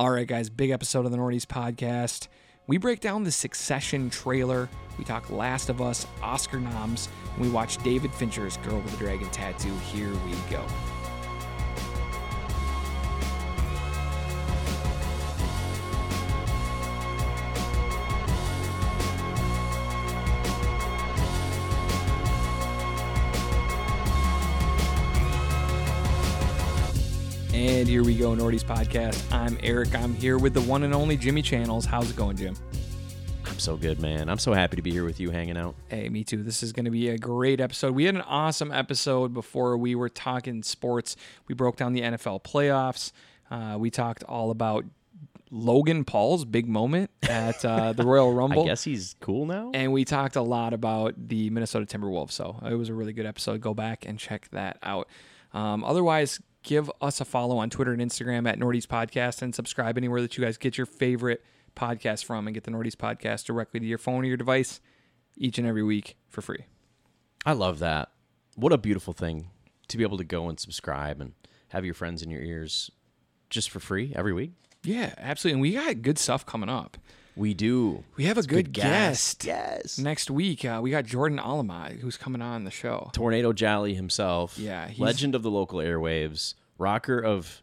All right, guys, big episode of the Nordies podcast. We break down the Succession trailer, we talk Last of Us, Oscar noms, and we watch David Fincher's Girl with a Dragon Tattoo. Here we go. And here we go, Nordy's podcast. I'm Eric. I'm here with the one and only Jimmy Channels. How's it going, Jim? I'm so good, man. I'm so happy to be here with you hanging out. Hey, me too. This is going to be a great episode. We had an awesome episode before we were talking sports. We broke down the NFL playoffs. We talked all about Logan Paul's big moment at the Royal Rumble. I guess he's cool now. And we talked a lot about the Minnesota Timberwolves. So it was a really good episode. Go back and check that out. Otherwise, give us a follow on Twitter and Instagram at Nordy's Podcast and subscribe anywhere that you guys get your favorite podcast from and get the Nordy's Podcast directly to your phone or your device each and every week for free. I love that. What a beautiful thing to be able to go and subscribe and have your friends in your ears just for free every week. Yeah, absolutely. And we got good stuff coming up. We do. We have a good guest. Yes. Next week, we got Jordan Alamai, who's coming on the show. Tornado Jolly himself. Yeah. He's legend of the local airwaves, rocker of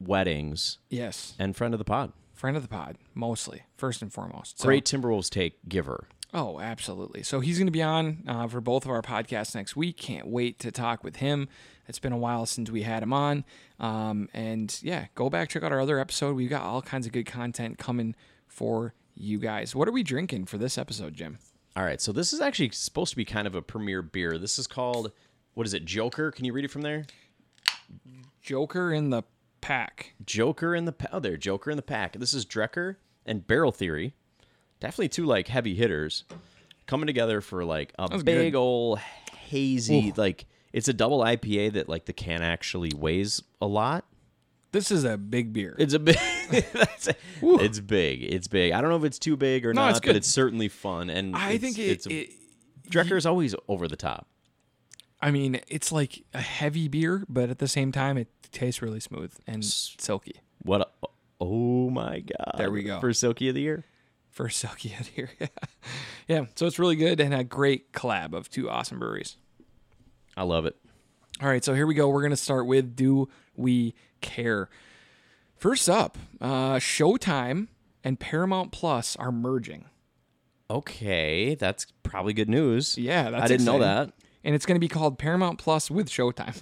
weddings. Yes. And friend of the pod. Friend of the pod, mostly, first and foremost. So, great Timberwolves take giver. Oh, absolutely. So he's going to be on for both of our podcasts next week. Can't wait to talk with him. It's been a while since we had him on. And yeah, go back, check out our other episode. We've got all kinds of good content coming for you guys. What are we drinking for this episode, Jim? All right, so this is actually supposed to be kind of a premier beer. This is called, what is it, Joker? Can you read it from there? Joker in the Pack. Joker in the Pack. Oh, there, Joker in the Pack. This is Drekker and Barrel Theory. Definitely two, like, heavy hitters coming together for, like, a big good old hazy, ooh, like, it's a double IPA that, like, the can actually weighs a lot. This is a big beer. It's a big. It's big. It's big. I don't know if it's too big or not, it's but it's certainly fun. And I think it's Drekker is always over the top. I mean, it's like a heavy beer, but at the same time, it tastes really smooth and silky. What? Oh my god! There we go. First silky of the year. First silky of the year. Yeah. So it's really good and a great collab of two awesome breweries. I love it. All right, so here we go. We're gonna start with Do We Care? First up, Showtime and Paramount Plus are merging. Okay, that's probably good news. Yeah, that's I didn't know that. And it's going to be called Paramount Plus with Showtime.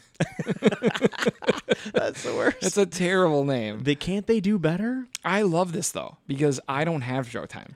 That's the worst. That's a terrible name. Can't they do better? I love this, though, because I don't have Showtime.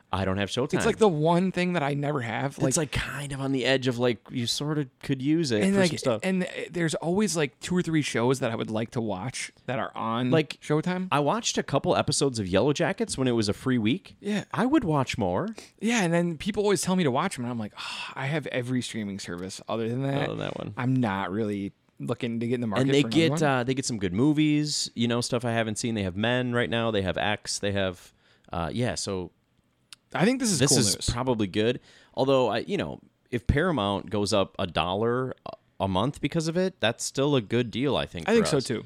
It's like the one thing that I never have. It's like kind of on the edge of like you sort of could use it and for like, some stuff. And there's always like two or three shows that I would like to watch that are on like Showtime. I watched a couple episodes of Yellowjackets when it was a free week. Yeah. I would watch more. Yeah, and then people always tell me to watch them, and I'm like, oh, I have every streaming service other than that one. I'm not really looking to get in the market. And they get some good movies, you know, stuff I haven't seen. They have Men right now. They have X. They have, So I think this is probably good. Although, if Paramount goes up $1 a month because of it, that's still a good deal. I think so too.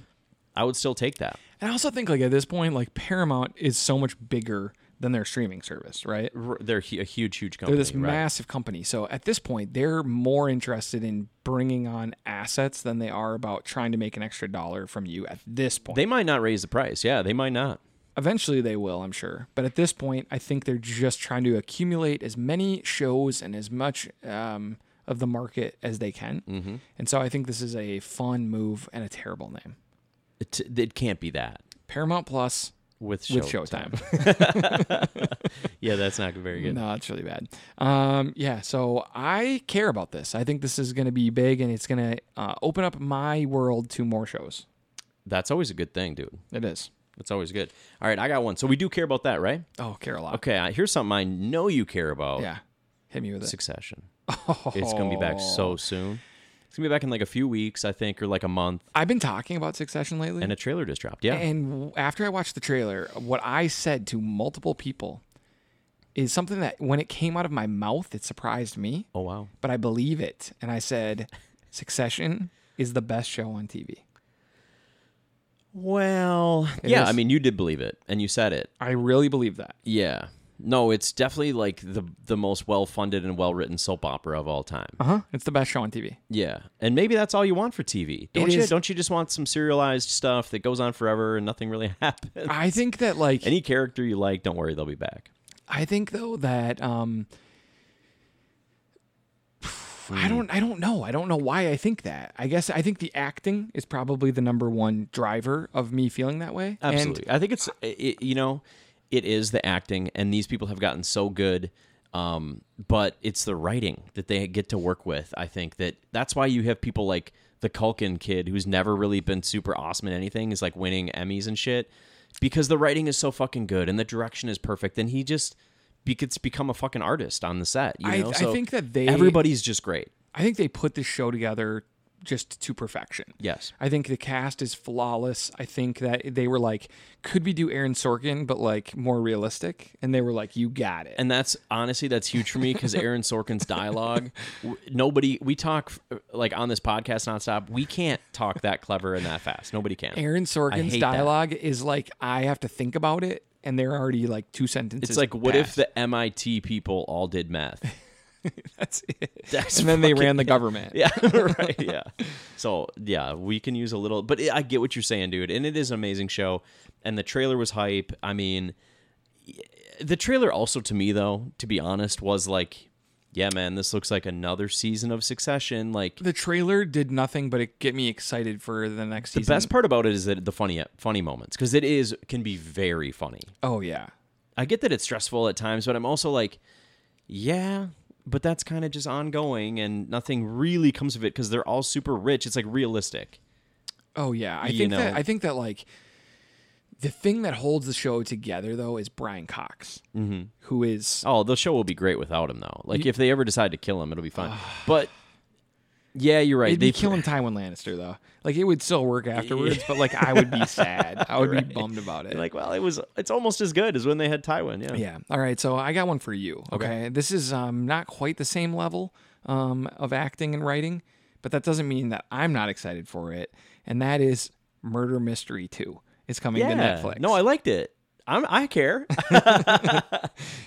I would still take that. And I also think like at this point, like Paramount is so much bigger than their streaming service, right? They're a huge, huge company. They're this massive company. So at this point, they're more interested in bringing on assets than they are about trying to make an extra dollar from you at this point. They might not raise the price. Yeah, they might not. Eventually they will, I'm sure. But at this point, I think they're just trying to accumulate as many shows and as much of the market as they can. Mm-hmm. And so I think this is a fun move and a terrible name. It can't be that. Paramount Plus with Showtime. Yeah, that's not very good. No, it's really bad. So I care about this. I think this is going to be big, and it's going to open up my world to more shows. That's always a good thing, dude. It is. It's always good. All right, I got one. So we do care about that, right? Oh, care a lot. Okay, here's something I know you care about. Yeah, hit me with it. Succession. Oh. It's going to be back so soon. It's going to be back in like a few weeks, I think, or like a month. I've been talking about Succession lately. And a trailer just dropped, yeah. And after I watched the trailer, what I said to multiple people is something that when it came out of my mouth, it surprised me. Oh, wow. But I believe it. And I said, Succession is the best show on TV. Well, yeah, I mean, you did believe it, and you said it. I really believe that. Yeah. No, it's definitely like the most well-funded and well-written soap opera of all time. Uh-huh. It's the best show on TV. Yeah. And maybe that's all you want for TV. Don't you just want some serialized stuff that goes on forever and nothing really happens? I think that like... Any character you like, don't worry, they'll be back. I think, though, that... I don't know. I don't know why I think that. I think the acting is probably the number one driver of me feeling that way. Absolutely. And I think it is the acting, and these people have gotten so good, but it's the writing that they get to work with. I think that's why you have people like the Culkin kid, who's never really been super awesome in anything, is like winning Emmys and shit, because the writing is so fucking good, and the direction is perfect, and he just gets to become a fucking artist on the set. You know? I think that everybody's just great. I think they put this show together just to perfection. Yes. I think the cast is flawless. I think that they were like, could we do Aaron Sorkin, but like more realistic? And they were like, you got it. And that's huge for me, because Aaron Sorkin's dialogue, we talk like on this podcast nonstop. We can't talk that clever and that fast. Nobody can. Aaron Sorkin's dialogue is like, I have to think about it. And they're already like two sentences. It's like, what if the MIT people all did math? That's it. And then they ran the government. Yeah, right. Yeah. So yeah, we can use a little, but I get what you're saying, dude. And it is an amazing show. And the trailer was hype. I mean, the trailer also to me, though, to be honest, was like, yeah, man, this looks like another season of Succession. Like, the trailer did nothing but it get me excited for the next season. The best part about it is that the funny moments, because can be very funny. Oh, yeah. I get that it's stressful at times, but I'm also like, yeah, but that's kind of just ongoing and nothing really comes of it because they're all super rich. It's like realistic. Oh, yeah. I think that like... The thing that holds the show together, though, is Brian Cox, mm-hmm. who is... Oh, the show will be great without him, though. Like, if they ever decide to kill him, it'll be fine. But, yeah, you're right. It'd be killing Tywin Lannister, though. Like, it would still work afterwards, but, like, I would be sad. I would be bummed about it. You're like, well, it's almost as good as when they had Tywin, yeah. Yeah. All right, so I got one for you, okay? This is not quite the same level of acting and writing, but that doesn't mean that I'm not excited for it, and that is Murder Mystery 2. It's coming to Netflix. No, I liked it. I care.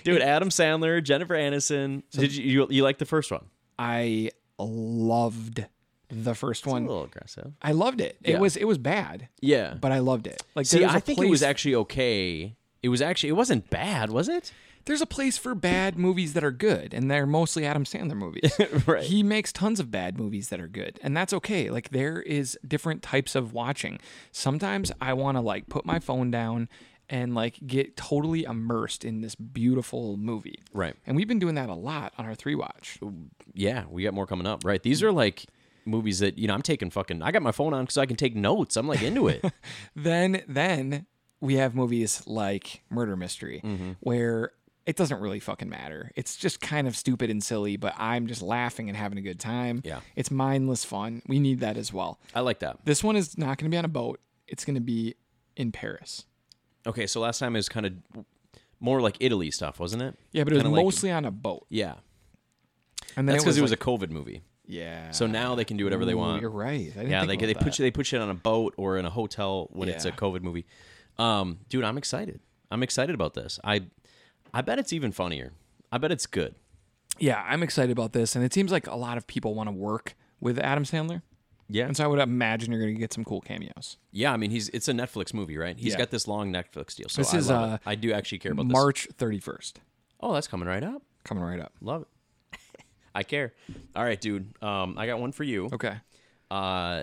Dude, Adam Sandler, Jennifer Aniston. So did you like the first one? I loved the first one. It's a little aggressive. I loved it. Yeah. It was bad. Yeah. But I loved it. Like, see, I think it was actually okay. It wasn't bad, was it? There's a place for bad movies that are good, and they're mostly Adam Sandler movies. Right. He makes tons of bad movies that are good, and that's okay. Like, there is different types of watching. Sometimes I want to, like, put my phone down and, like, get totally immersed in this beautiful movie. Right. And we've been doing that a lot on our 3-watch. Yeah, we got more coming up, right? These are, like... movies that, you know, I'm taking fucking... I got my phone on because I can take notes. I'm, like, into it. Then we have movies like Murder Mystery, mm-hmm. where... It doesn't really fucking matter. It's just kind of stupid and silly, but I'm just laughing and having a good time. Yeah. It's mindless fun. We need that as well. I like that. This one is not going to be on a boat. It's going to be in Paris. Okay, so last time it was kind of more like Italy stuff, wasn't it? Yeah, but it was kinda mostly like, on a boat. Yeah. And then that's because it was like, a COVID movie. Yeah. So now they can do whatever they want. You're right. They put shit on a boat or in a hotel when it's a COVID movie. Dude, I'm excited. I'm excited about this. I bet it's even funnier. I bet it's good. Yeah, I'm excited about this. And it seems like a lot of people want to work with Adam Sandler. Yeah. And so I would imagine you're going to get some cool cameos. Yeah, I mean, it's a Netflix movie, right? He's got this long Netflix deal. So I do actually care about this. March 31st. Oh, that's coming right up. Coming right up. Love it. I care. All right, dude. I got one for you. Okay. A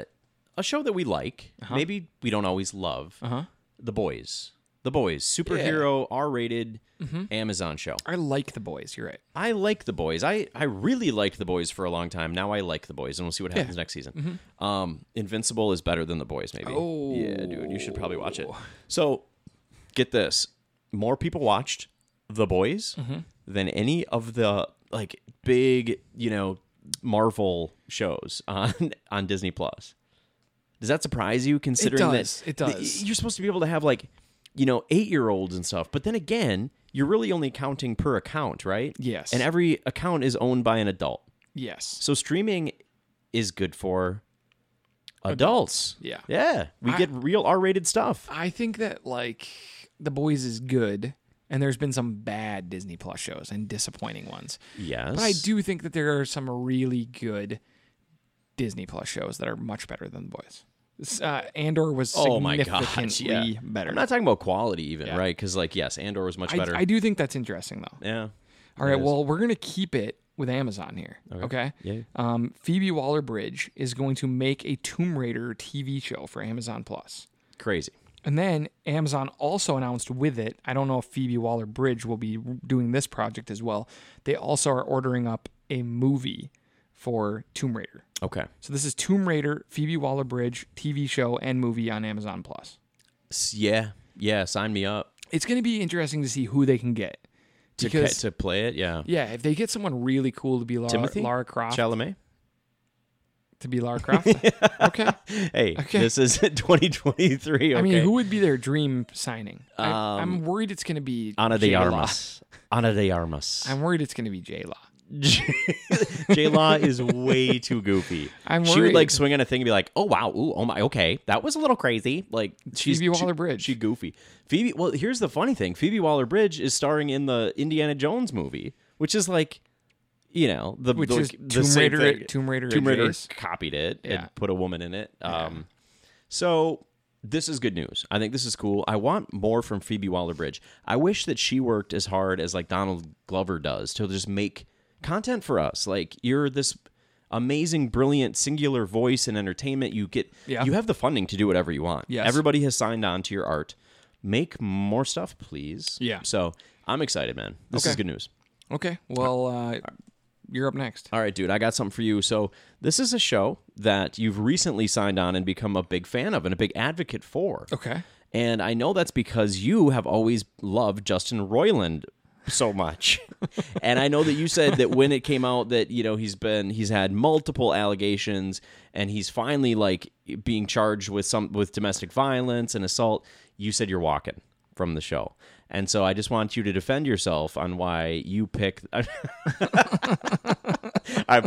show that we like. Uh-huh. Maybe we don't always love. Uh-huh. The Boys. The Boys, superhero, R-rated, mm-hmm. Amazon show. I like The Boys. You're right. I like The Boys. I really liked The Boys for a long time. Now I like The Boys, and we'll see what happens next season. Mm-hmm. Invincible is better than The Boys, maybe. Oh. Yeah, dude. You should probably watch it. So, get this. More people watched The Boys mm-hmm. than any of the, like, big, you know, Marvel shows on Disney+. Does that surprise you, considering that... It does. You're supposed to be able to have, like... you know, 8-year-olds and stuff. But then again, you're really only counting per account, right? Yes. And every account is owned by an adult. Yes. So streaming is good for Adults. Yeah. We get real R-rated stuff. I think that, like, The Boys is good, and there's been some bad Disney Plus shows and disappointing ones. Yes. But I do think that there are some really good Disney Plus shows that are much better than The Boys. Andor was significantly better. I'm not talking about quality even, right? Because, like, yes, Andor was much better. I do think that's interesting, though. Yeah. All right, well, we're going to keep it with Amazon here, okay? Yeah. Phoebe Waller-Bridge is going to make a Tomb Raider TV show for Amazon Plus. Crazy. And then Amazon also announced with it, I don't know if Phoebe Waller-Bridge will be doing this project as well, they also are ordering up a movie for Tomb Raider. Okay. So this is Tomb Raider, Phoebe Waller-Bridge, TV show and movie on Amazon Plus. Yeah. Yeah, sign me up. It's going to be interesting to see who they can get. Because, to play it, yeah. If they get someone really cool to be Lara Croft. Chalamet? To be Lara Croft? Okay. Hey, this is 2023, okay? I mean, who would be their dream signing? I'm worried it's going to be Ana de Armas. Ana de Armas. I'm worried it's going to be J-Law. J-Law is way too goofy. I'm worried. She would, like, swing on a thing and be like, oh, wow, ooh, oh, my, okay. That was a little crazy. Like, Phoebe Waller-Bridge. She goofy. Phoebe, well, here's the funny thing. Phoebe Waller-Bridge is starring in the Indiana Jones movie, which is, like, you know, Tomb Raider copied it and put a woman in it. So this is good news. I think this is cool. I want more from Phoebe Waller-Bridge. I wish that she worked as hard as, like, Donald Glover does to just make content for us. Like, you're this amazing, brilliant, singular voice in entertainment. You have the funding to do whatever you want. Yes. Everybody has signed on to your art. Make more stuff, please. Yeah. So I'm excited, man. This is good news. Okay. Well, you're up next. All right, dude. I got something for you. So this is a show that you've recently signed on and become a big fan of and a big advocate for. Okay. And I know that's because you have always loved Justin Roiland so much. And I know that you said that when it came out that, you know, he's had multiple allegations and he's finally, like, being charged with domestic violence and assault, you said you're walking from the show. And so I just want you to defend yourself on why you pick I'm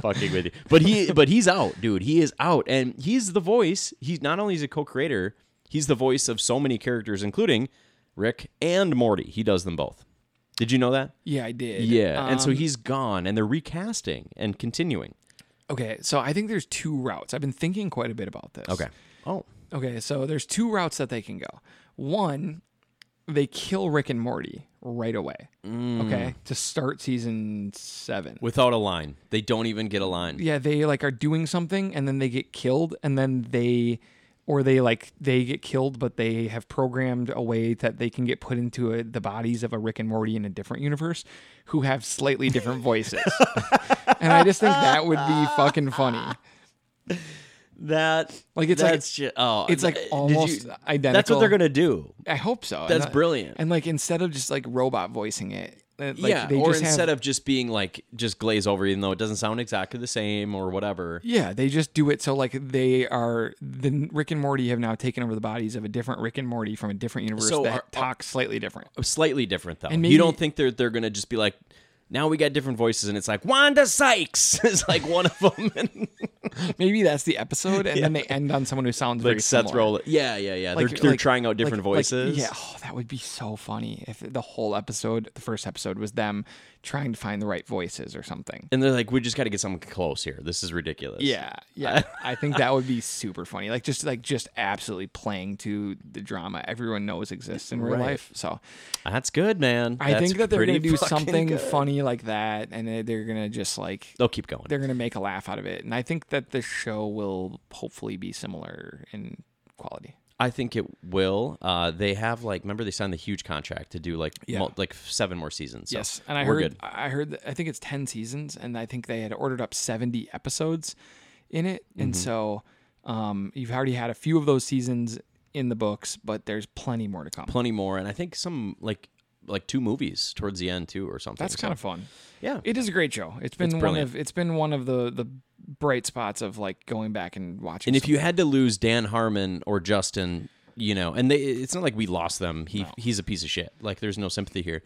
fucking with you. But he's out, dude. He is out, and he's the voice. He's not only is a co-creator, he's the voice of so many characters, including Rick and Morty. He does them both. Did you know that? Yeah, I did. Yeah, and so he's gone, and they're recasting and continuing. Okay, so I think there's two routes. I've been thinking quite a bit about this. Okay. Oh. Okay, so there's two routes that they can go. One, they kill Rick and Morty right away, okay, to start season 7. Without a line. They don't even get a line. Yeah, they, like, are doing something, and then they get killed, and then they get killed, but they have programmed a way that they can get put into the bodies of a Rick and Morty in a different universe who have slightly different voices. And I just think that would be fucking funny. It's almost identical. That's what they're going to do. I hope so. That's brilliant. And, like, instead of just, like, robot voicing it. Like, instead of just being, like, just glaze over, even though it doesn't sound exactly the same or whatever. Yeah, they just do it so, like, the Rick and Morty have now taken over the bodies of a different Rick and Morty from a different universe that talks slightly different. Slightly different, though. And maybe, you don't think they're going to just be like, now we got different voices, and it's like, Wanda Sykes is, like, one of them. And maybe that's the episode, and then they end on someone who sounds like very Seth Rollins. Yeah. Like, they're trying out different voices. Like, yeah, oh, that would be so funny if the first episode was them trying to find the right voices or something. And they're like, we just got to get someone close here. This is ridiculous. Yeah. I think that would be super funny. Like, just absolutely playing to the drama everyone knows exists in real life. So that's good, man. I think that they're going to do something funny like that, and they're going to just, like, they'll keep going. They're going to make a laugh out of it, and I think that the show will hopefully be similar in quality. I think it will. They have, like, remember they signed the huge contract to do, like, 7 more seasons. So yes, and I heard I think it's 10 seasons, and I think they had ordered up 70 episodes in it, and so you've already had a few of those seasons in the books, but there's plenty more to come. Plenty more, and I think some like 2 movies towards the end too, or something. That's kind of fun. Yeah, it is a great show. It's been one of the bright spots of, like, going back and watching. And if you had to lose Dan Harmon or Justin you know, and it's not like we lost them. He's a piece of shit. Like, there's no sympathy here.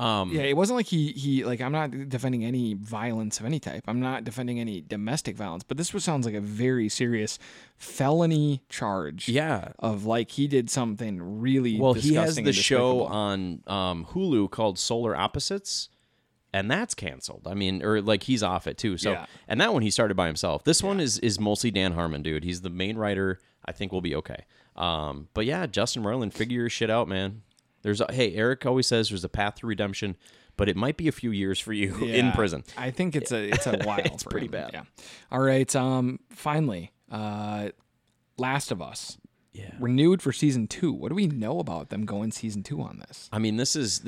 Yeah, it wasn't like he like, I'm not defending any violence of any type. I'm not defending any domestic violence, but this sounds like a very serious felony charge. Yeah, of like he did something really disgusting. Well, he has the show on Hulu called Solar Opposites, and that's canceled. I mean, or like he's off it too. So, yeah. And that one he started by himself. This one is mostly Dan Harmon, dude. He's the main writer. I think we'll be okay. But yeah, Justin Roiland, figure your shit out, man. Hey, Eric always says there's a path to redemption, but it might be a few years for you in prison. I think it's a while. It's for pretty him. Bad. Yeah. All right. Finally, Last of Us. Yeah. Renewed for season 2. What do we know about them going season 2 on this? I mean, this is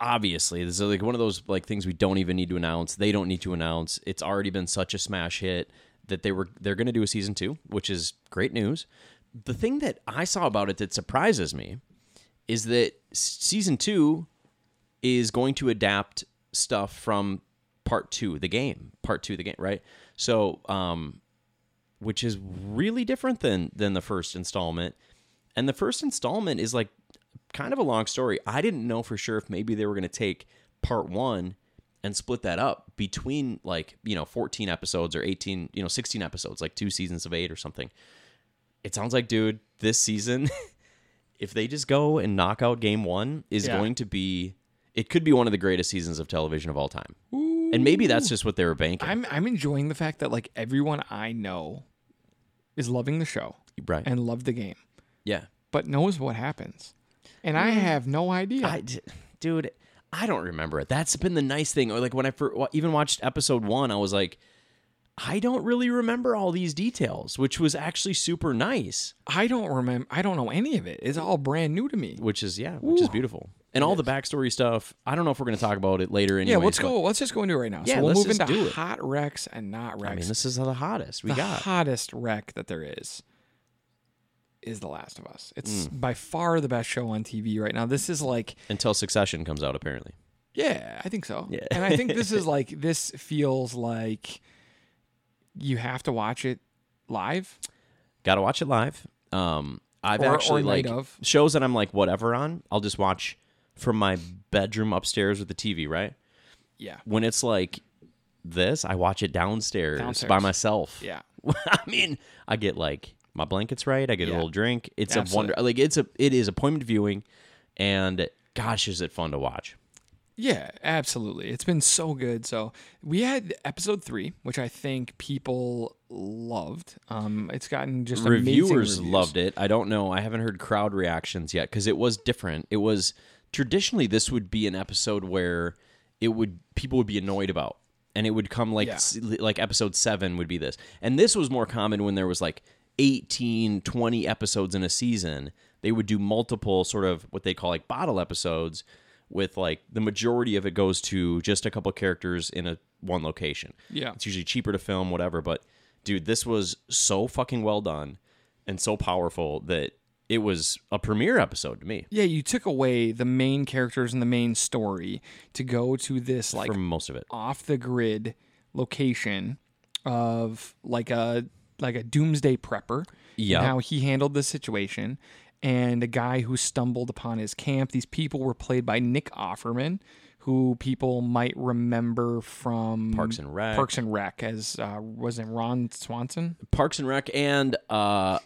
obviously, this is like one of those like things we don't even need to announce. They don't need to announce. It's already been such a smash hit that they're going to do a season 2, which is great news. The thing that I saw about it that surprises me is that season 2 is going to adapt stuff from part two of the game, right? So, which is really different than the first installment. And the first installment is like kind of a long story. I didn't know for sure if maybe they were going to take part 1 and split that up between like, you know, 14 episodes or 18, you know, 16 episodes, like 2 seasons of 8 or something. It sounds like, dude, this season... if they just go and knock out game 1, it could be one of the greatest seasons of television of all time. Ooh. And maybe that's just what they were banking. I'm enjoying the fact that like everyone I know is loving the show, right? And loved the game. Yeah. But knows what happens. And I have no idea. Dude, I don't remember it. That's been the nice thing. Or like when I even watched episode 1, I was like, I don't really remember all these details, which was actually super nice. I don't know any of it. It's all brand new to me. Which is beautiful. And all the backstory stuff, I don't know if we're going to talk about it later anyway. Yeah, let's just go into it right now. Yeah, so we'll move into hot wrecks and not wrecks. I mean, this is the hottest we got. The hottest wreck that there is The Last of Us. It's by far the best show on TV right now. This is like... until Succession comes out, apparently. Yeah, I think so. Yeah. And I think this feels like... you have to watch it live. Got to watch it live. I've shows that I'm like whatever on, I'll just watch from my bedroom upstairs with the TV, right? Yeah. When it's like this, I watch it downstairs. By myself. Yeah. I mean, I get like my blankets right. I get a little drink. It's a wonder. Like it is appointment viewing, and gosh, is it fun to watch. Yeah, absolutely. It's been so good. So we had episode 3, which I think people loved. It's gotten just reviewers loved it. I don't know. I haven't heard crowd reactions yet because it was different. It was traditionally this would be an episode where people would be annoyed about, and it would come like episode 7 would be this, and this was more common when there was like 18, 20 episodes in a season. They would do multiple sort of what they call like bottle episodes, with like the majority of it goes to just a couple characters in one location. Yeah. It's usually cheaper to film, whatever. But dude, this was so fucking well done and so powerful that it was a premiere episode to me. Yeah, you took away the main characters and the main story to go to this like for most of it off the grid location of like a doomsday prepper. Yeah. And how he handled the situation. And a guy who stumbled upon his camp. These people were played by Nick Offerman, who people might remember from Parks and Rec as wasn't Ron Swanson? Parks and Rec and Parks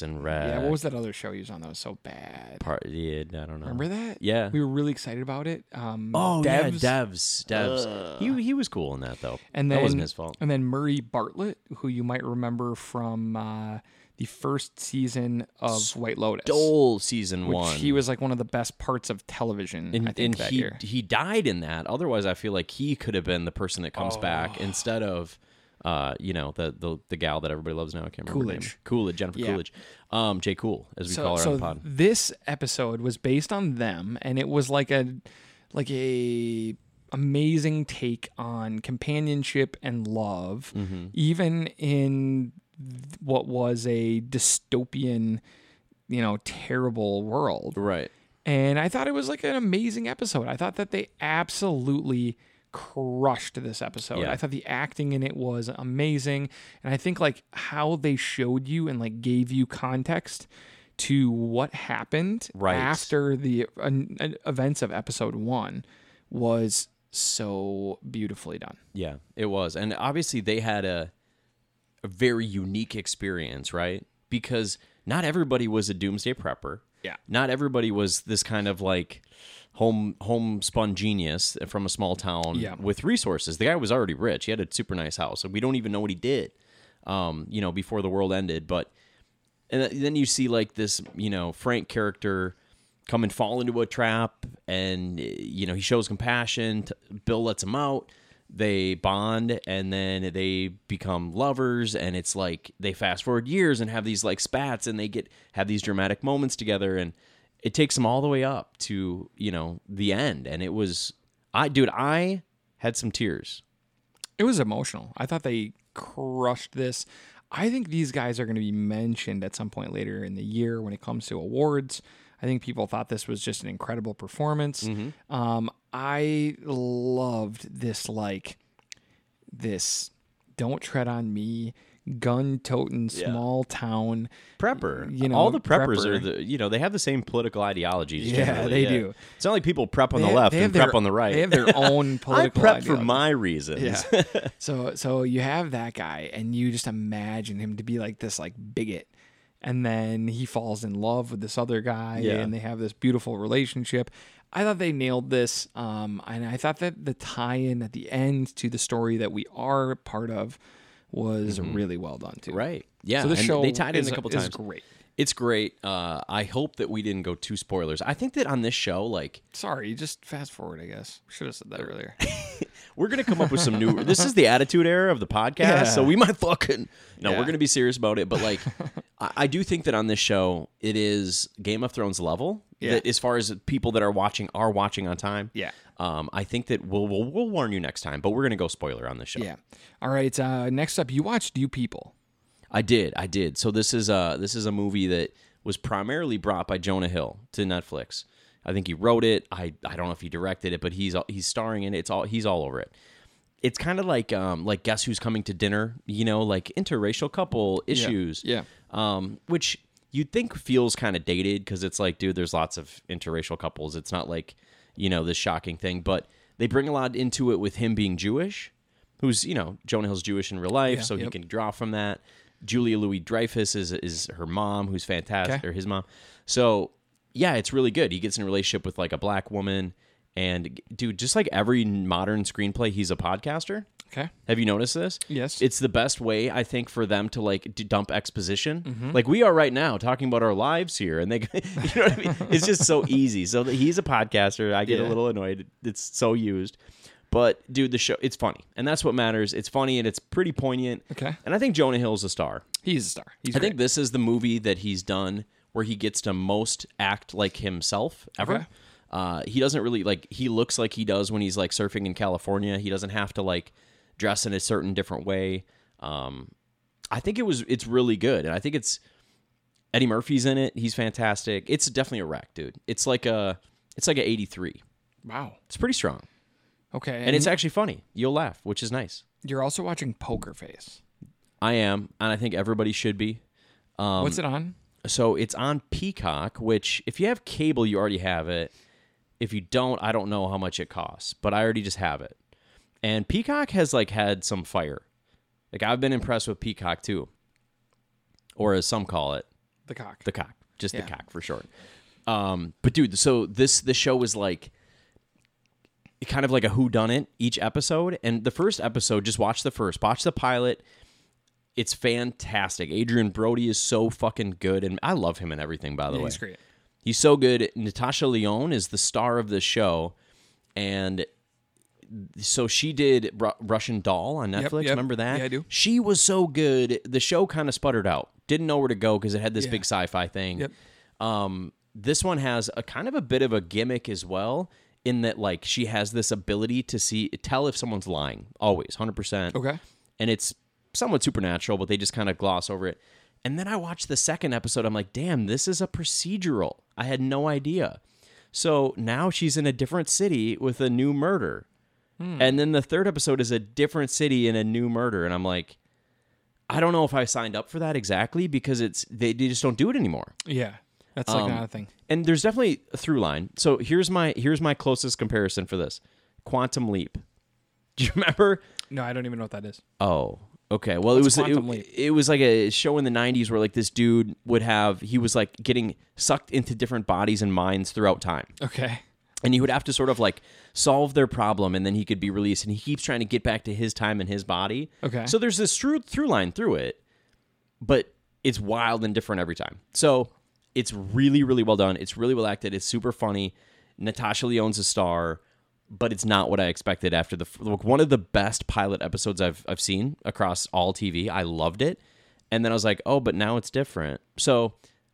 and Rec. Yeah, what was that other show he was on that was so bad? Yeah, I don't know. Remember that? Yeah, we were really excited about it. Devs. He was cool in that though. And that wasn't his fault. And then Murray Bartlett, who you might remember from. The first season of White Lotus. Dole season 1. He was like one of the best parts of television, I think, that year. And he died in that. Otherwise, I feel like he could have been the person that comes back instead of, you know, the gal that everybody loves now. I can't remember her name. Coolidge. Jennifer Coolidge. J. Cool, as we call her on the pod. This episode was based on them, and it was like a amazing take on companionship and love, even in... what was a dystopian, you know, terrible world. Right. And I thought it was like an amazing episode. I thought that they absolutely crushed this episode. Yeah. I thought the acting in it was amazing. And I think like how they showed you and like gave you context to what happened after the events of episode one was so beautifully done. Yeah, it was. And obviously they had a very unique experience, right? Because not everybody was a doomsday prepper. Yeah. Not everybody was this kind of like homespun genius from a small town with resources. The guy was already rich. He had a super nice house. And we don't even know what he did, you know, before the world ended. But and then you see like this, you know, Frank character come and fall into a trap, and you know he shows compassion. Bill lets him out. They bond, and then they become lovers. And it's like they fast forward years and have these like spats, and they have these dramatic moments together, and it takes them all the way up to, you know, the end. And it was, I had some tears. It was emotional. I thought they crushed this. I think these guys are going to be mentioned at some point later in the year when it comes to awards. I think people thought this was just an incredible performance. Mm-hmm. I loved this, like, this don't tread on me, gun-toting, small-town... prepper. You know, all the preppers are, you know, they have the same political ideologies. Yeah, they do. It's not like people prep on the left and prep on the right. They have their own political ideology. I prep for my reasons. Yeah. So you have that guy, and you just imagine him to be like this, like, bigot. And then he falls in love with this other guy, and they have this beautiful relationship. I thought they nailed this, and I thought that the tie-in at the end to the story that we are part of was really well done too. Right. Yeah. So the show they tied in a couple times. It's great. It's great. I hope that we didn't go too spoilers. I think that on this show, like, sorry, just fast forward, I guess. Should have said that earlier. We're gonna come up with some new. This is the attitude era of the podcast, so we might fucking. No, we're gonna be serious about it. But like, I do think that on this show, it is Game of Thrones level. Yeah. That as far as people that are watching on time. Yeah. I think that we'll warn you next time, but we're gonna go spoiler on this show. Yeah. All right. Next up, you watched You People. I did. So this is a movie that was primarily brought by Jonah Hill to Netflix. I think he wrote it. I don't know if he directed it, but he's starring in it. He's all over it. It's kind of like Guess Who's Coming to Dinner, you know, like interracial couple issues. Yeah. Which you'd think feels kind of dated because it's like, dude, there's lots of interracial couples. It's not like, you know, this shocking thing, but they bring a lot into it with him being Jewish, who's, you know, Jonah Hill's Jewish in real life, he can draw from that. Julia Louis-Dreyfus is her mom, who's fantastic, or his mom. So. Yeah, it's really good. He gets in a relationship with like a black woman, and dude, just like every modern screenplay, he's a podcaster. Okay. Have you noticed this? Yes. It's the best way, I think, for them to like dump exposition. Mm-hmm. Like we are right now talking about our lives here, and they, you know what I mean? It's just so easy. So he's a podcaster. I get a little annoyed. It's so used. But dude, the show, it's funny. And that's what matters. It's funny and it's pretty poignant. Okay. And I think Jonah Hill's a star. He's a star. He's great. I think this is the movie that he's done where he gets to most act like himself ever. Okay. He doesn't really like, he looks like he does when he's like surfing in California. He doesn't have to like dress in a certain different way. I think it's really good. And I think it's Eddie Murphy's in it. He's fantastic. It's definitely a wreck, dude. It's like an 83. Wow. It's pretty strong. Okay. And it's actually funny. You'll laugh, which is nice. You're also watching Poker Face. I am. And I think everybody should be. What's it on? So it's on Peacock, which if you have cable, you already have it. If you don't, I don't know how much it costs, but I already just have it. And Peacock has like had some fire. Like I've been impressed with Peacock too, or as some call it, the cock, just the cock for short. But dude, so the show was like kind of like a whodunit each episode, and the first episode, just watch the pilot. It's fantastic. Adrian Brody is so fucking good, and I love him and everything, by the way. He's great. He's so good. Natasha Lyonne is the star of the show, and so she did Russian Doll on Netflix. Yep. Remember that? Yeah, I do. She was so good. The show kind of sputtered out. Didn't know where to go because it had this big sci-fi thing. Yep. This one has a kind of a bit of a gimmick as well, in that like she has this ability to tell if someone's lying, always, 100%. Okay. And it's somewhat supernatural, but they just kind of gloss over it. And then I watched the second episode. I'm like, damn, this is a procedural. I had no idea. So now she's in a different city with a new murder. And then the third episode is a different city and a new murder. And I'm like, I don't know if I signed up for that exactly because it's they just don't do it anymore. Yeah, that's like another thing. And there's definitely a through line. So here's my closest comparison for this. Quantum Leap. Do you remember? No, I don't even know what that is. Oh, okay. Well, it was like a show in the 90s where like this dude he was like getting sucked into different bodies and minds throughout time. Okay. And he would have to sort of like solve their problem and then he could be released. And he keeps trying to get back to his time and his body. Okay. So there's this through line through it, but it's wild and different every time. So it's really, really well done. It's really well acted. It's super funny. Natasha Lyonne's a star. But it's not what I expected after one of the best pilot episodes I've seen across all TV. I loved it. And then I was like, oh, but now it's different. So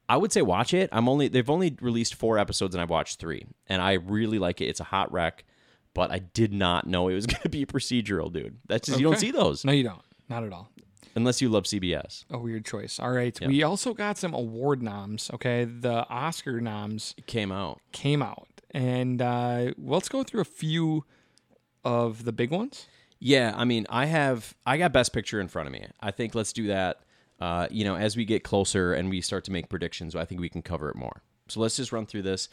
I would say watch it. They've only released 4 episodes and I've watched 3. And I really like it. It's a hot wreck, but I did not know it was going to be procedural, dude. That's just, okay. You don't see those. No, you don't. Not at all. Unless you love CBS. A weird choice. All right. Yep. We also got some award noms, okay? The Oscar noms. Came out. And let's go through a few of the big ones. Yeah, I mean, I got Best Picture in front of me. I think let's do that. As we get closer and we start to make predictions, I think we can cover it more. So let's just run through this.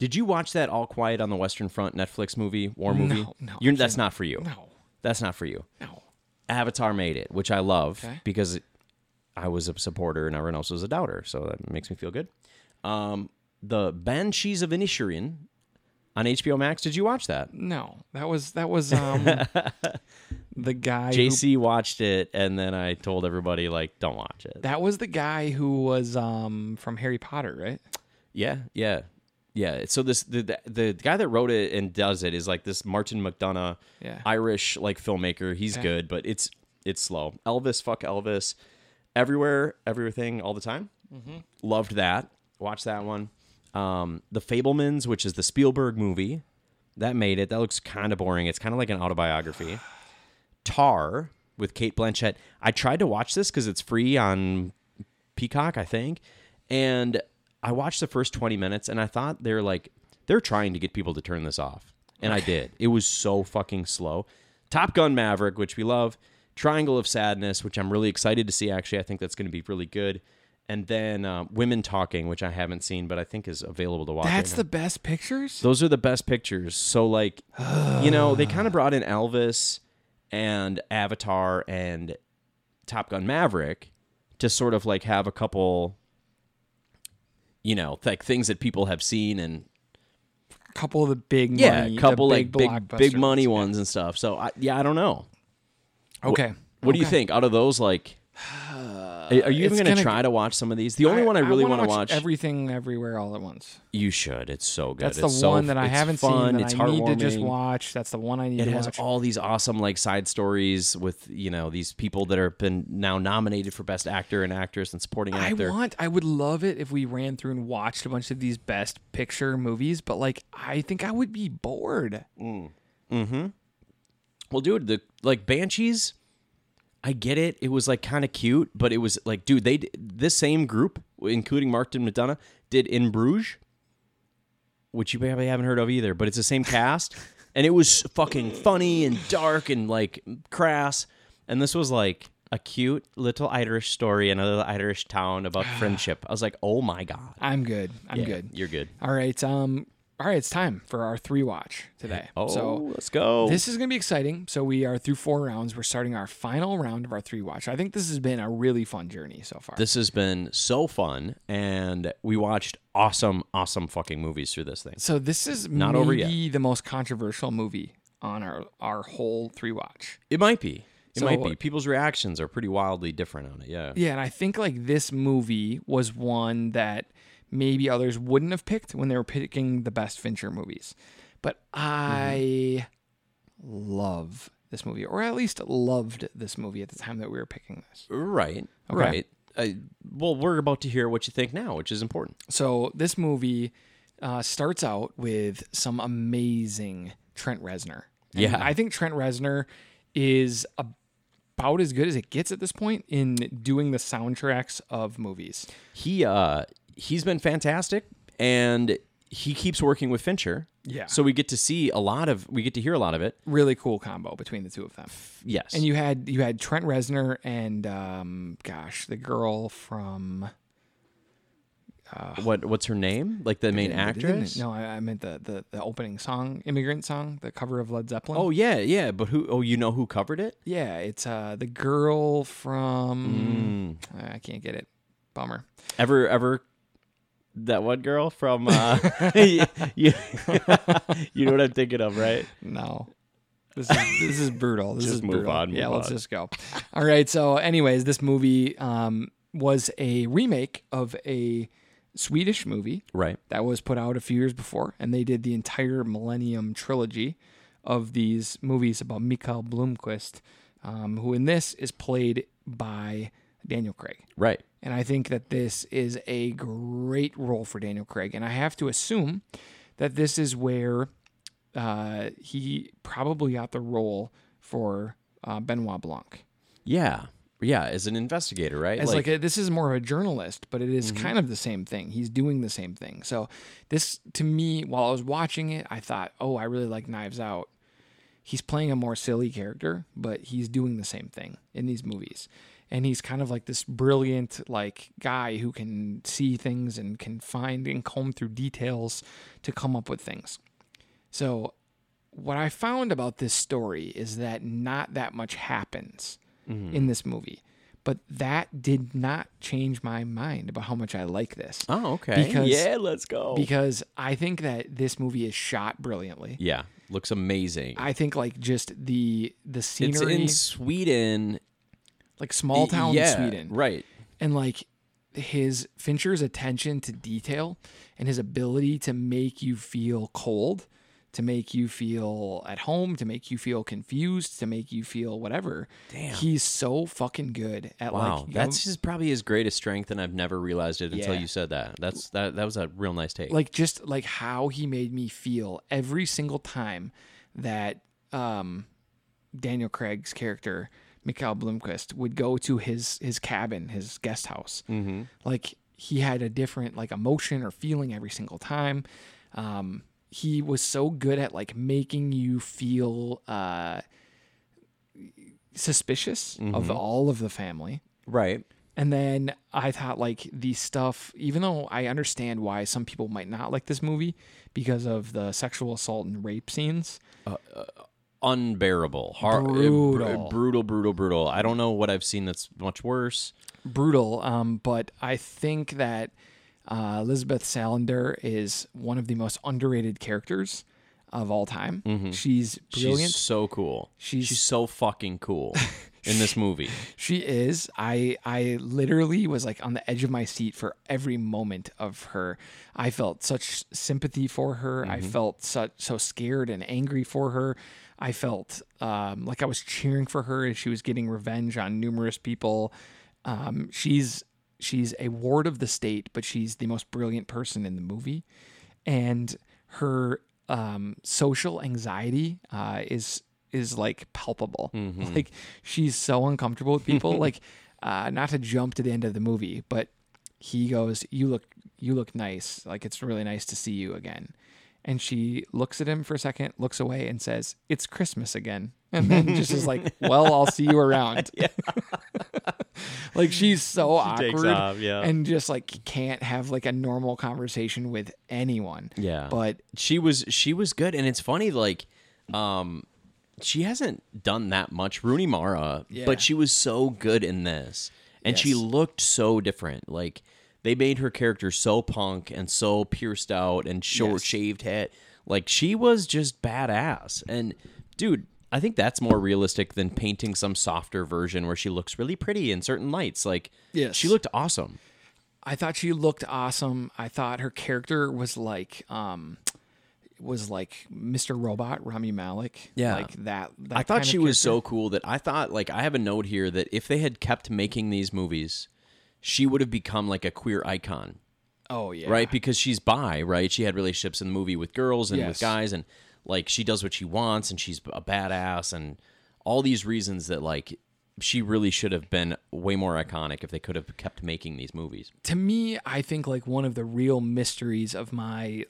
Did you watch that All Quiet on the Western Front Netflix war movie? No. That's not for you. No. That's not for you. No. Avatar made it, which I love because I was a supporter and everyone else was a doubter. So that makes me feel good. The Banshees of Inisherin. On HBO Max, did you watch that? No, that was the guy. JC watched it, and then I told everybody like, don't watch it. That was the guy who was from Harry Potter, right? Yeah. So this the guy that wrote it and does it is like this Martin McDonagh, Irish like filmmaker. He's good, but it's slow. Elvis, fuck Elvis, everywhere, everything, all the time. Mm-hmm. Loved that. Watched that one. The Fabelmans, which is the Spielberg movie, that made it. That looks kind of boring. It's kind of like an autobiography. Tar with Cate Blanchett. I tried to watch this because it's free on Peacock, I think. And I watched the first 20 minutes, and I thought they're trying to get people to turn this off, and I did. It was so fucking slow. Top Gun Maverick, which we love. Triangle of Sadness, which I'm really excited to see. Actually, I think that's going to be really good. And then Women Talking, which I haven't seen, but I think is available to watch. That's right the best pictures? Those are the best pictures. So, like, they kind of brought in Elvis and Avatar and Top Gun Maverick to sort of, like, have a couple, like, things that people have seen and... A couple of the big money. Yeah, a couple, like, big money ones and stuff. So, I don't know. Okay. What do you think? Out of those, like... Are you even going to try to watch some of these? The only one I really want to watch... Everything, Everywhere, All at Once. You should. It's so good. That's the one that I haven't seen that I need to just watch. That's the one I need to watch. It has all these awesome like side stories with these people that have been now nominated for Best Actor and Actress and Supporting Actor. I would love it if we ran through and watched a bunch of these Best Picture movies, but like I think I would be bored. Mm-hmm. Well, dude, the like Banshees... I get it. It was like kind of cute, but it was like, dude, this same group, including Martin McDonagh, did In Bruges, which you probably haven't heard of either, but it's the same cast. And it was fucking funny and dark and like crass. And this was like a cute little Irish story in a little Irish town about friendship. I was like, oh my God. I'm good. I'm good. You're good. All right. All right, it's time for our 3 watch today. Oh, so let's go. This is going to be exciting. So we are through 4 rounds. We're starting our final round of our 3 watch. I think this has been a really fun journey so far. This has been so fun, and we watched awesome fucking movies through this thing. So this is not maybe over yet. The most controversial movie on our whole 3 watch. It might be. It might be. People's reactions are pretty wildly different on it, yeah. Yeah, and I think like this movie was one that... maybe others wouldn't have picked when they were picking the best Fincher movies. But I love this movie, or at least loved this movie at the time that we were picking this. Right, okay? Right. Well, we're about to hear what you think now, which is important. So this movie starts out with some amazing Trent Reznor. And I think Trent Reznor is about as good as it gets at this point in doing the soundtracks of movies. He's been fantastic, and he keeps working with Fincher. Yeah. So we get to see a lot of, we get to hear a lot of it. Really cool combo between the two of them. Yes. And you had Trent Reznor and the girl from what's her name? Like the main actress? No, I meant the opening song, Immigrant Song, the cover of Led Zeppelin. Oh yeah, yeah. But who? Oh, you know who covered it? Yeah, it's the girl from. I can't get it. Bummer. Ever. That one girl from you know what I'm thinking of, right? No. This is brutal. This just is brutal. Move on. Let's just go. All right, so anyways, this movie was a remake of a Swedish movie. Right. That was put out a few years before, and they did the entire Millennium trilogy of these movies about Mikael Blomkvist, who in this is played by Daniel Craig. Right. And I think that this is a great role for Daniel Craig. And I have to assume that this is where he probably got the role for Benoit Blanc. Yeah. Yeah, as an investigator, right? As this is more of a journalist, but it is kind of the same thing. He's doing the same thing. So this, to me, while I was watching it, I thought, oh, I really like Knives Out. He's playing a more silly character, but he's doing the same thing in these movies. And he's kind of like this brilliant guy who can see things and can find and comb through details to come up with things. So what I found about this story is that not that much happens in this movie. But that did not change my mind about how much I like this. Oh, okay. Let's go. Because I think that this movie is shot brilliantly. Yeah, looks amazing. I think just the scenery. It's in Sweden. Small town Sweden. Right. And his Fincher's attention to detail and his ability to make you feel cold, to make you feel at home, to make you feel confused, to make you feel whatever. Damn. He's so fucking good at that's probably his greatest strength, and I've never realized it until you said that. That was a real nice take. How he made me feel every single time that Daniel Craig's character Mikael Blomkvist would go to his cabin, his guest house. Mm-hmm. He had a different emotion or feeling every single time. He was so good at making you feel suspicious of all of the family. Right. And then I thought the stuff, even though I understand why some people might not like this movie because of the sexual assault and rape scenes. Unbearable, brutal. I don't know what I've seen that's much worse. Brutal, but I think that Elizabeth Salander is one of the most underrated characters of all time. Mm-hmm. She's brilliant. She's so cool. She's so fucking cool in this movie. She is. I literally was on the edge of my seat for every moment of her. I felt such sympathy for her. Mm-hmm. I felt so scared and angry for her. I felt I was cheering for her as she was getting revenge on numerous people. She's a ward of the state, but she's the most brilliant person in the movie. And her social anxiety is palpable. Mm-hmm. She's so uncomfortable with people. Not to jump to the end of the movie, but he goes, "You look nice. It's really nice to see you again." And she looks at him for a second, looks away, and says, "It's Christmas again." And then just is "Well, I'll see you around." Yeah. She's so awkward, takes off, yeah. And just can't have a normal conversation with anyone. Yeah, but she was good, and it's funny. She hasn't done that much, Rooney Mara, but she was so good in this, and she looked so different. They made her character so punk and so pierced out and short shaved head. She was just badass. And dude, I think that's more realistic than painting some softer version where she looks really pretty in certain lights. She looked awesome. I thought she looked awesome. I thought her character was Mr. Robot, Rami Malek. Yeah. That I thought she was so cool that I thought I have a note here that if they had kept making these movies, she would have become a queer icon. Oh, yeah. Right? Because she's bi, right? She had relationships in the movie with girls and with guys, and she does what she wants, and she's a badass, and all these reasons that she really should have been way more iconic if they could have kept making these movies. To me, I think like one of the real mysteries of my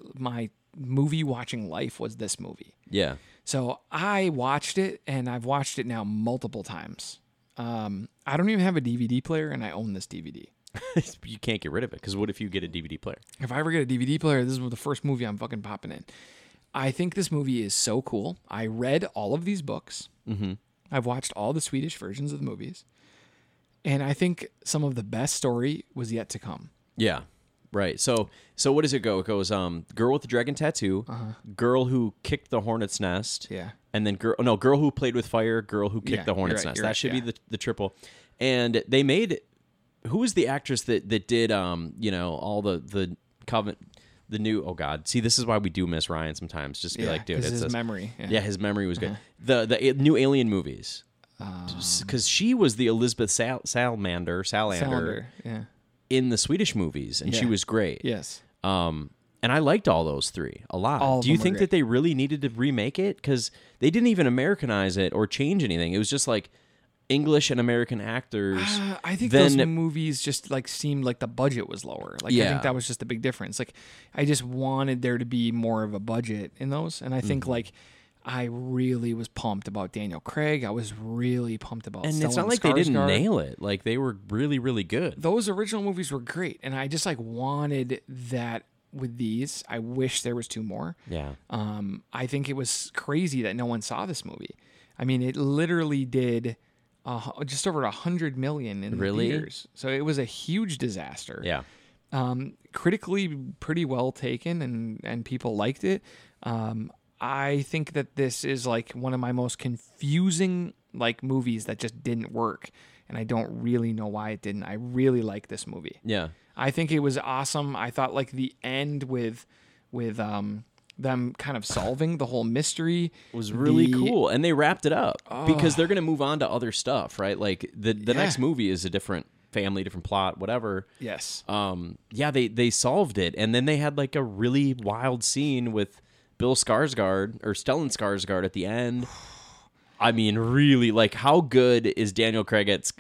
movie watching life was this movie. Yeah. So I watched it, and I've watched it now multiple times. I don't even have a DVD player, and I own this DVD. You can't get rid of it, because what if you get a DVD player? If I ever get a DVD player, this is the first movie I'm fucking popping in. I think this movie is so cool. I read all of these books. Mm-hmm. I've watched all the Swedish versions of the movies. And I think some of the best story was yet to come. Yeah, right. So what does it go? It goes Girl with a Dragon Tattoo, uh-huh. Girl Who Kicked the Hornet's Nest, yeah, and then Girl Who Played with Fire, Girl Who Kicked the Hornet's Nest. That should be the triple. And they made... Who was the actress that did all the Covenant... The new, oh God. See, this is why we do miss Ryan sometimes. Just be like, dude, it's his memory. Yeah. His memory was good. Uh-huh. The new Alien movies. Because she was the Elizabeth Salander in the Swedish movies, and she was great. Yes. And I liked all those three a lot. Do you think that they really needed to remake it? Because they didn't even Americanize it or change anything. It was just like English and American actors. I think those movies just like seemed like the budget was lower. Like I think that was just the big difference. Like I just wanted there to be more of a budget in those. And I think like I really was pumped about Daniel Craig. I was really pumped about Stellan Skarsgård. And it's not like they didn't nail it. Like they were really, really good. Those original movies were great. And I just like wanted that with these. I wish there was two more. Yeah. I think it was crazy that no one saw this movie. I mean, it literally did... just over 100 million in the theaters, so it was a huge disaster. Yeah, critically pretty well taken, and people liked it. I think that this is like one of my most confusing like movies that just didn't work, and I don't really know why it didn't. I really like this movie. Yeah, I think it was awesome. I thought like the end with them kind of solving the whole mystery was really cool, and they wrapped it up because they're going to move on to other stuff, right? Like the next movie is a different family, different plot, whatever. Yes. They solved it, and then they had like a really wild scene with Bill Skarsgård or Stellan Skarsgård at the end. I mean, really, like, how good is Daniel Craig at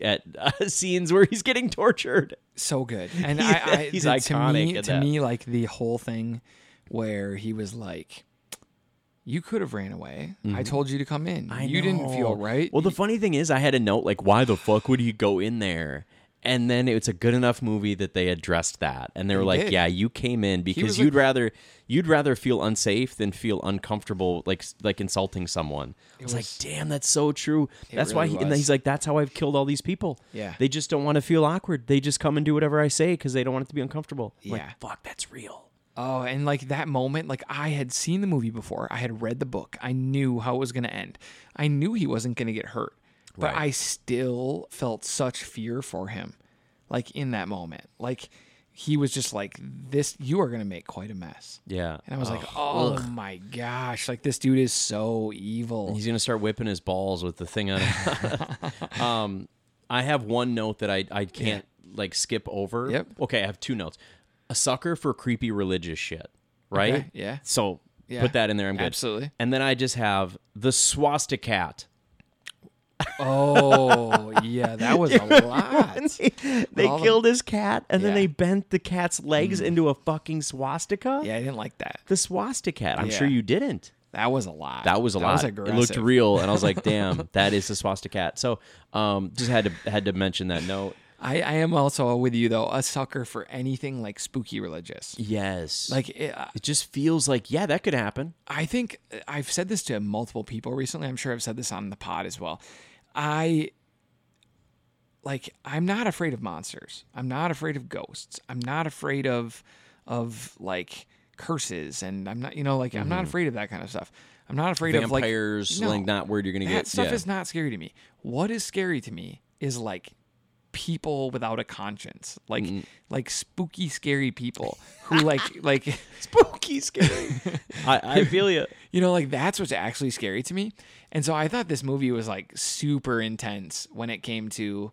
scenes where he's getting tortured? So good, and he's iconic. To me, like the whole thing. Where he was like, you could have ran away. Mm-hmm. I told you to come in. You didn't feel right. Well, the funny thing is I had a note like, why the fuck would he go in there? And then it's a good enough movie that they addressed that. And they were like, yeah, you came in because you'd rather feel unsafe than feel uncomfortable, like insulting someone. I was like, damn, that's so true. That's why he's like, that's how I've killed all these people. Yeah. They just don't want to feel awkward. They just come and do whatever I say because they don't want it to be uncomfortable. Yeah. Like, fuck, that's real. Oh, and like that moment, like I had seen the movie before. I had read the book. I knew how it was going to end. I knew he wasn't going to get hurt, but I still felt such fear for him. Like in that moment, like he was just like this, you are going to make quite a mess. Yeah. And I was like, my gosh, like this dude is so evil. He's going to start whipping his balls with the thing on him. I have one note that I can't like skip over. Yep. Okay. I have two notes. A sucker for creepy religious shit, right? Okay, yeah. So put that in there. I'm good. Absolutely. And then I just have the swastika cat. Oh, yeah. That was a lot. They killed his cat, and then they bent the cat's legs into a fucking swastika. Yeah, I didn't like that. The swastika cat. I'm sure you didn't. That was a lot. That was aggressive. It looked real, and I was like, damn, that is the swastika cat. So just had to mention that note. I am also with you, though, a sucker for anything like spooky religious. Yes. Like it just feels like, yeah, that could happen. I think I've said this to multiple people recently. I'm sure I've said this on the pod as well. I'm not afraid of monsters. I'm not afraid of ghosts. I'm not afraid of like curses. And I'm not, I'm not afraid of that kind of stuff. I'm not afraid of like vampires, like not where you're going to get. That stuff is not scary to me. What is scary to me is like people without a conscience, like spooky, scary people who like spooky, scary. I feel you. Like that's what's actually scary to me. And so I thought this movie was like super intense when it came to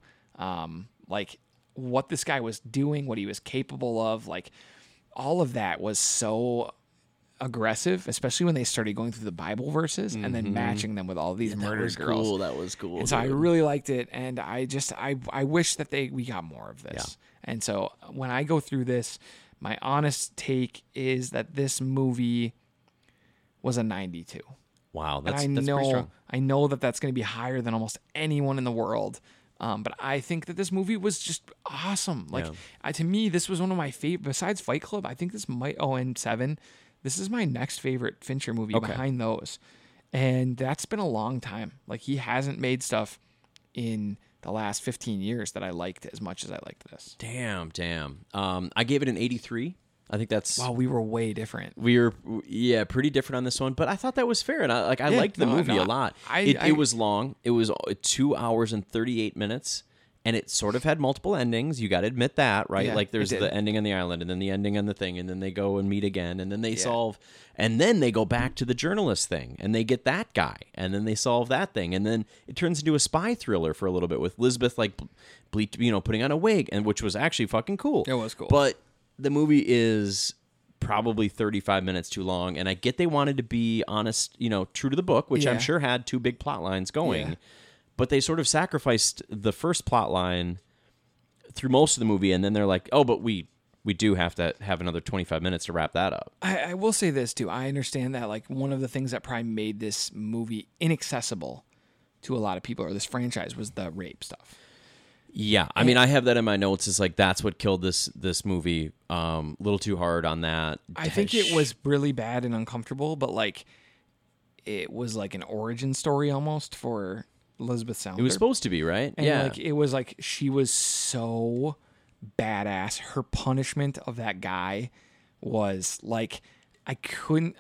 like what this guy was doing, what he was capable of, like all of that was so aggressive, especially when they started going through the Bible verses and then matching them with all these murder girls. Cool. That was cool. And so I really liked it, and I wish that we got more of this. Yeah. And so when I go through this, my honest take is that this movie was a 92. Wow, that's pretty strong. I know that's going to be higher than almost anyone in the world. But I think that this movie was just awesome. Like, to me, this was one of my favorite, besides Fight Club, I think this might, and Seven, this is my next favorite Fincher movie behind those. And that's been a long time. Like, he hasn't made stuff in the last 15 years that I liked as much as I liked this. Damn. I gave it an 83. I think that's... Wow, we were way different. We were, pretty different on this one, but I thought that was fair, and I liked the movie a lot. It was long. It was 2 hours and 38 minutes, and it sort of had multiple endings. You got to admit that, right? Yeah, like, there's the ending on the island, and then the ending on the thing, and then they go and meet again, and then they solve... And then they go back to the journalist thing, and they get that guy, and then they solve that thing, and then it turns into a spy thriller for a little bit with Elizabeth, like, putting on a wig, and which was actually fucking cool. It was cool. But... The movie is probably 35 minutes too long, and I get they wanted to be honest, true to the book, which I'm sure had two big plot lines going, but they sort of sacrificed the first plot line through most of the movie, and then they're like, oh, but we do have to have another 25 minutes to wrap that up. I will say this, too. I understand that like one of the things that probably made this movie inaccessible to a lot of people, or this franchise, was the rape stuff. Yeah, I mean, I have that in my notes. It's like, that's what killed this movie. A little too hard on that. I think it was really bad and uncomfortable, but like, it was like an origin story almost for Elizabeth Sandler. It was supposed to be, right? And it was like, she was so badass. Her punishment of that guy was like, I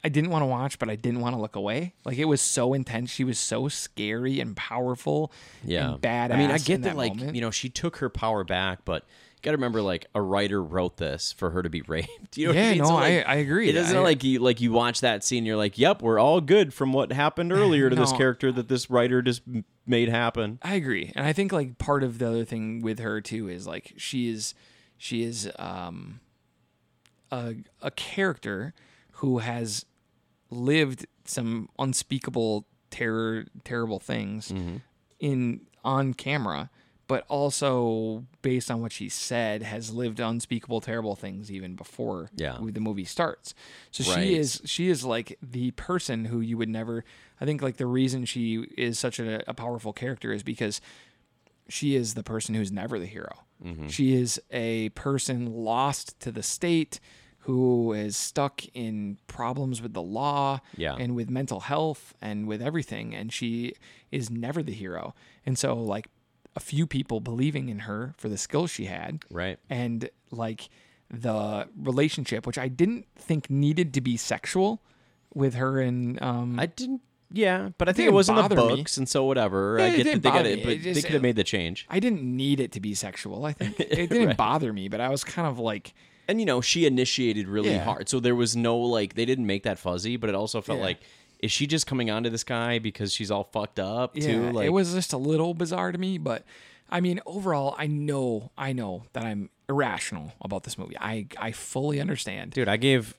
didn't want to watch, but I didn't want to look away. Like, it was so intense. She was so scary and powerful and badass. I mean, I get that, like, moment. She took her power back, but you got to remember, like, a writer wrote this for her to be raped. You know what I mean? No, so, like, I agree. It doesn't you watch that scene, you're like, yep, we're all good from what happened earlier to this character that this writer just made happen. I agree. And I think, like, part of the other thing with her, too, is, like, she is a character who has lived some unspeakable terrible things on camera, but also based on what she said, has lived unspeakable terrible things even before the movie starts. So she is like the person who you would never. I think like the reason she is such a powerful character is because she is the person who's never the hero. Mm-hmm. She is a person lost to the state, who is stuck in problems with the law and with mental health and with everything. And she is never the hero. And so like a few people believing in her for the skills she had. Right. And like the relationship, which I didn't think needed to be sexual with her. And but I think it was in the books, and so whatever. I get that they got it, but they could have made the change. I didn't need it to be sexual. I think it didn't bother me, but I was kind of like, and, she initiated really hard. So there was no, like, they didn't make that fuzzy, but it also felt like, is she just coming on to this guy because she's all fucked up, too? Like, it was just a little bizarre to me. But, I mean, overall, I know that I'm irrational about this movie. I fully understand. Dude, I gave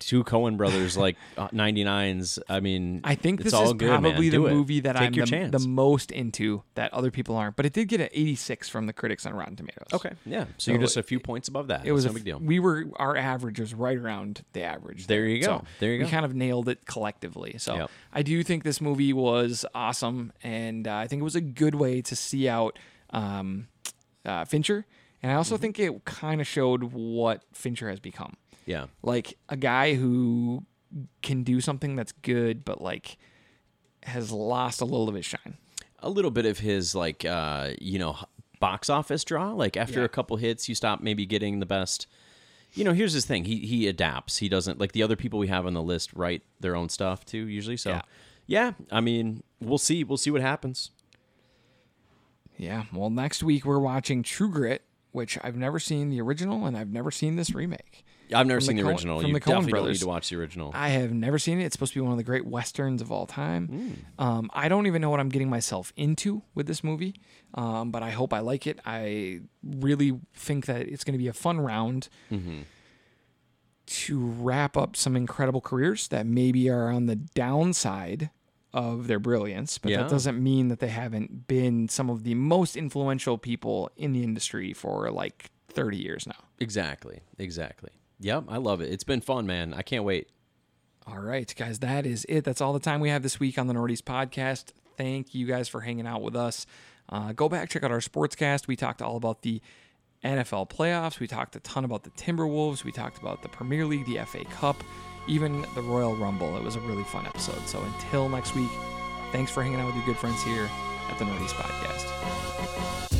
two Coen brothers, like, 99s. I mean, I think this is probably the movie that I'm the most into that other people aren't. But it did get an 86 from the critics on Rotten Tomatoes. Okay, yeah. So you're just a few points above that. It was no big deal. Our average was right around the average. There you go. We kind of nailed it collectively. So I do think this movie was awesome. And I think it was a good way to see out Fincher. And I also think it kind of showed what Fincher has become. Yeah. Like a guy who can do something that's good, but like has lost a little of his shine. A little bit of his like, box office draw. Like after a couple hits, you stop maybe getting the best. Here's his thing. He adapts. He doesn't like the other people we have on the list write their own stuff too, usually. So I mean, we'll see. We'll see what happens. Yeah. Well, next week we're watching True Grit, which I've never seen the original and I've never seen this remake. I've never seen the original. You definitely don't need to watch the original. I have never seen it. It's supposed to be one of the great Westerns of all time. I don't even know what I'm getting myself into with this movie, but I hope I like it. I really think that it's going to be a fun round. to wrap up some incredible careers that maybe are on the downside of their brilliance, but that doesn't mean that they haven't been some of the most influential people in the industry for like 30 years now. Exactly. Yep, I love it. It's been fun, man. I can't wait. All right, guys, that is it. That's all the time we have this week on the Nordies Podcast. Thank you guys for hanging out with us. Go back, check out our sportscast. We talked all about the NFL playoffs. We talked a ton about the Timberwolves. We talked about the Premier League, the FA Cup, even the Royal Rumble. It was a really fun episode. So until next week, thanks for hanging out with your good friends here at the Northeast Podcast.